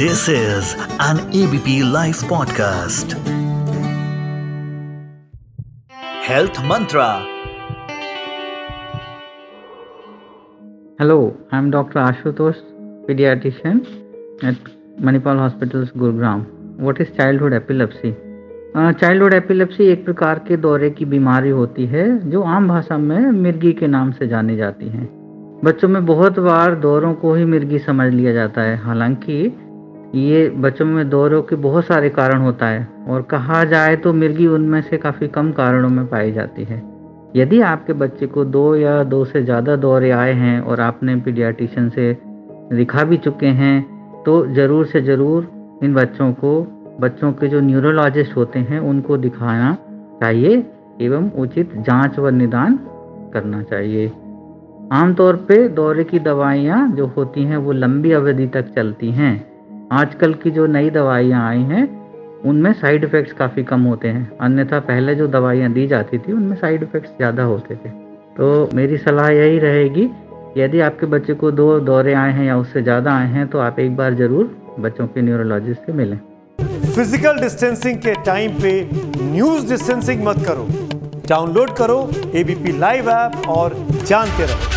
This is an ABP Life podcast. Health Mantra. Hello, I am Dr. Ashutosh, pediatrician at Manipal Hospitals, Gurugram. What is childhood epilepsy? Childhood epilepsy एक प्रकार के दौरे की बीमारी होती है जो आम भाषा में मिर्गी के नाम से जानी जाती है। बच्चों में बहुत बार दौरों को ही मिर्गी समझ लिया जाता है, हालांकि ये बच्चों में दौरों के बहुत सारे कारण होता है और कहा जाए तो मिर्गी उनमें से काफ़ी कम कारणों में पाई जाती है। यदि आपके बच्चे को दो या दो से ज़्यादा दौरे आए हैं और आपने पीडियाट्रिशियन से दिखा भी चुके हैं तो ज़रूर से ज़रूर इन बच्चों के जो न्यूरोलॉजिस्ट होते हैं उनको दिखाना चाहिए एवं उचित जाँच व निदान करना चाहिए। आमतौर पे दौरे की दवाइयाँ जो होती हैं वो लंबी अवधि तक चलती हैं। आजकल की जो नई दवाइयाँ आई हैं उनमें साइड इफ़ेक्ट्स काफ़ी कम होते हैं, अन्यथा पहले जो दवाइयाँ दी जाती थी उनमें साइड इफ़ेक्ट्स ज़्यादा होते थे। तो मेरी सलाह यही रहेगी, यदि आपके बच्चे को दो दौरे आए हैं या उससे ज़्यादा आए हैं तो आप एक बार ज़रूर बच्चों के न्यूरोलॉजिस्ट से मिलें। फिजिकल डिस्टेंसिंग के टाइम पे न्यूज़ डिस्टेंसिंग मत करो। डाउनलोड करो एबीपी लाइव ऐप और जानते रहो।